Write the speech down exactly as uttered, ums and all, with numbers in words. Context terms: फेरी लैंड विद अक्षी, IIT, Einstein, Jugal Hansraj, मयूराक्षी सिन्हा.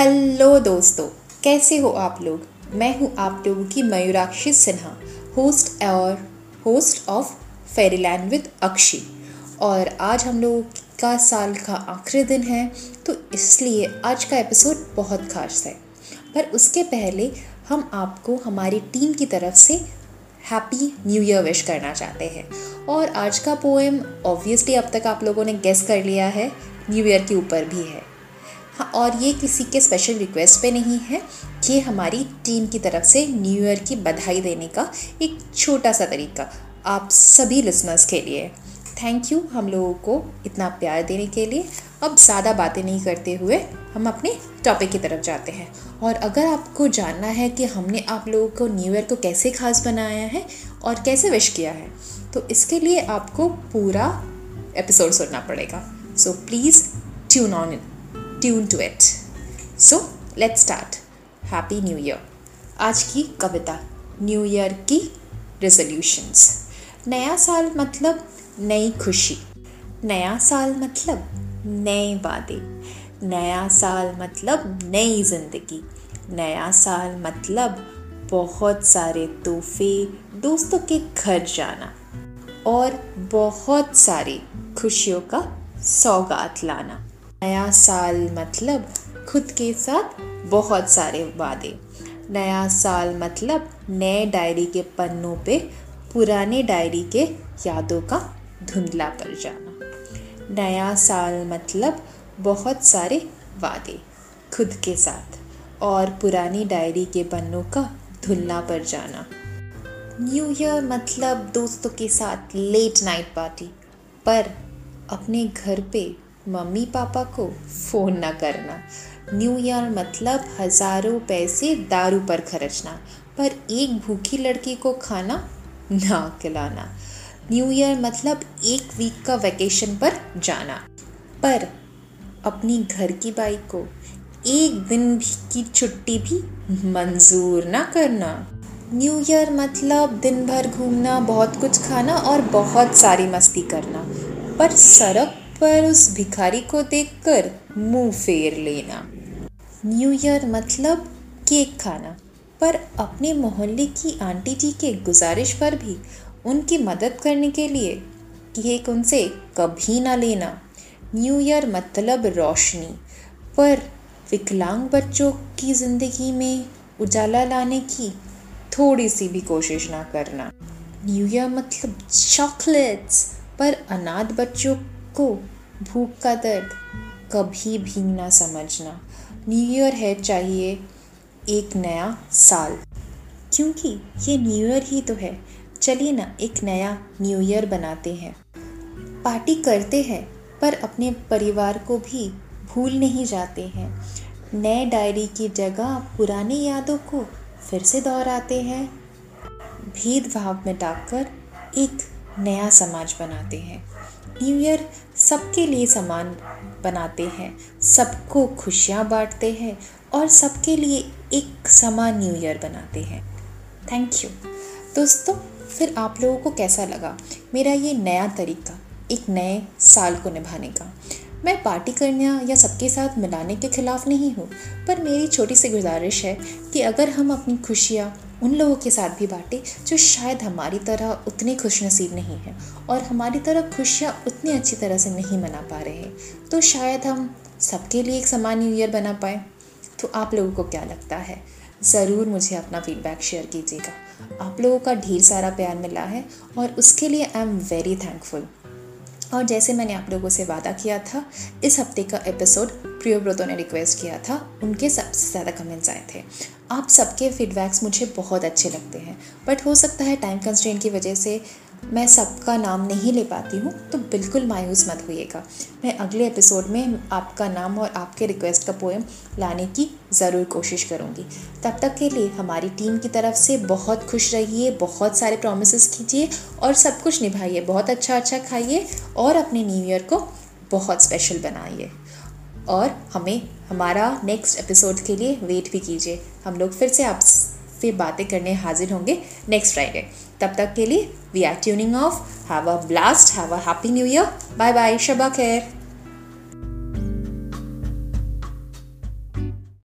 Hello दोस्तों, कैसे हो आप लोग। मैं हूँ आप लोगों की मयूराक्षी सिन्हा, होस्ट और host of फेरी लैंड विद अक्षी। और आज हम लोगों का साल का आखिरी दिन है, तो इसलिए आज का एपिसोड बहुत खास है। पर उसके पहले हम आपको हमारी टीम की तरफ से हैप्पी न्यू ईयर विश करना चाहते हैं। और आज का पोएम ऑब्वियसली अब तक आप लोगों ने गेस कर लिया है, न्यू ईयर के ऊपर भी है। हाँ, और ये किसी के स्पेशल रिक्वेस्ट पे नहीं है, ये हमारी टीम की तरफ से न्यू ईयर की बधाई देने का एक छोटा सा तरीका आप सभी लिसनर्स के लिए। थैंक यू हम लोगों को इतना प्यार देने के लिए। अब ज़्यादा बातें नहीं करते हुए हम अपने टॉपिक की तरफ जाते हैं। और अगर आपको जानना है कि हमने आप लोगों को न्यू ईयर को कैसे खास बनाया है और कैसे विश किया है, तो इसके लिए आपको पूरा एपिसोड सुनना पड़ेगा। So please tune on tune to it. So let's start. Happy new year. आज की कविता, न्यू ईयर की रेजोल्यूशंस। नया साल मतलब नई खुशी, नया साल मतलब नए वादे, नया साल मतलब नई जिंदगी, नया साल मतलब बहुत सारे तोहफे, दोस्तों के घर जाना और बहुत सारी खुशियों का सौगात लाना। नया साल मतलब खुद के साथ बहुत सारे वादे, नया साल मतलब नए डायरी के पन्नों पे पुराने डायरी के यादों का धुंधला पड़ जाना। नया साल मतलब बहुत सारे वादे खुद के साथ और पुरानी डायरी के पन्नों का धुंधला पड़ जाना। न्यू ईयर मतलब दोस्तों के साथ लेट नाइट पार्टी, पर अपने घर पे मम्मी पापा को फ़ोन ना करना। न्यू ईयर मतलब हज़ारों पैसे दारू पर खर्चना, पर एक भूखी लड़की को खाना ना खिलाना। न्यू ईयर मतलब एक वीक का वैकेशन पर जाना, पर अपनी घर की बाइक को एक दिन भी की छुट्टी भी मंजूर ना करना। न्यू ईयर मतलब दिन भर घूमना, बहुत कुछ खाना और बहुत सारी मस्ती करना, पर सड़क पर उस भिखारी को देखकर मुंह फेर लेना। न्यू ईयर मतलब केक खाना, पर अपने मोहल्ले की आंटी जी के गुजारिश पर भी उनकी मदद करने के लिए केक उनसे कभी ना लेना। न्यू ईयर मतलब रोशनी, पर विकलांग बच्चों की ज़िंदगी में उजाला लाने की थोड़ी सी भी कोशिश ना करना। न्यू ईयर मतलब चॉकलेट्स, पर अनाथ बच्चों को भूख का दर्द कभी भी ना समझना। न्यू ईयर है चाहिए एक नया साल, क्योंकि ये न्यू ईयर ही तो है। चलिए ना एक नया न्यू ईयर बनाते हैं। पार्टी करते हैं पर अपने परिवार को भी भूल नहीं जाते हैं। नए डायरी की जगह पुरानी यादों को फिर से दोहराते हैं। भेदभाव मिटाकर एक नया समाज बनाते हैं। न्यू ईयर सबके लिए समान बनाते हैं, सबको खुशियाँ बांटते हैं और सबके लिए एक समान न्यू ईयर बनाते हैं। थैंक यू दोस्तों। फिर आप लोगों को कैसा लगा मेरा ये नया तरीका एक नए साल को निभाने का। मैं पार्टी करने या सबके साथ मिलाने के खिलाफ नहीं हूँ, पर मेरी छोटी सी गुजारिश है कि अगर हम अपनी खुशियाँ उन लोगों के साथ भी बांटें जो शायद हमारी तरह उतने खुशनसीब नहीं हैं और हमारी तरह खुशियाँ उतनी अच्छी तरह से नहीं मना पा रहे हैं, तो शायद हम सबके लिए एक समान न्यू ईयर बना पाए। तो आप लोगों को क्या लगता है? ज़रूर मुझे अपना फीडबैक शेयर कीजिएगा। आप लोगों का ढेर सारा प्यार मिला है और उसके लिए आई एम वेरी थैंकफुल। और जैसे मैंने आप लोगों से वादा किया था, इस हफ्ते का एपिसोड प्रियोव्रतों ने रिक्वेस्ट किया था, उनके सबसे ज़्यादा कमेंट्स आए थे। आप सबके फीडबैक्स मुझे बहुत अच्छे लगते हैं, बट हो सकता है टाइम कंस्ट्रेंट की वजह से मैं सबका नाम नहीं ले पाती हूँ, तो बिल्कुल मायूस मत होइएगा। मैं अगले एपिसोड में आपका नाम और आपके रिक्वेस्ट का पोएम लाने की ज़रूर कोशिश करूँगी। तब तक के लिए हमारी टीम की तरफ से बहुत खुश रहिए, बहुत सारे प्रॉमिसेस कीजिए और सब कुछ निभाइए। बहुत अच्छा अच्छा खाइए और अपने न्यू ईयर को बहुत स्पेशल बनाइए। और हमें हमारा नेक्स्ट एपिसोड के लिए वेट भी कीजिए। हम लोग फिर से आपसे बातें करने हाजिर होंगे नेक्स्ट फ्राइडे। तब तक के लिए we are tuning off. Have a blast, have a happy new year, bye bye, शबा खैर।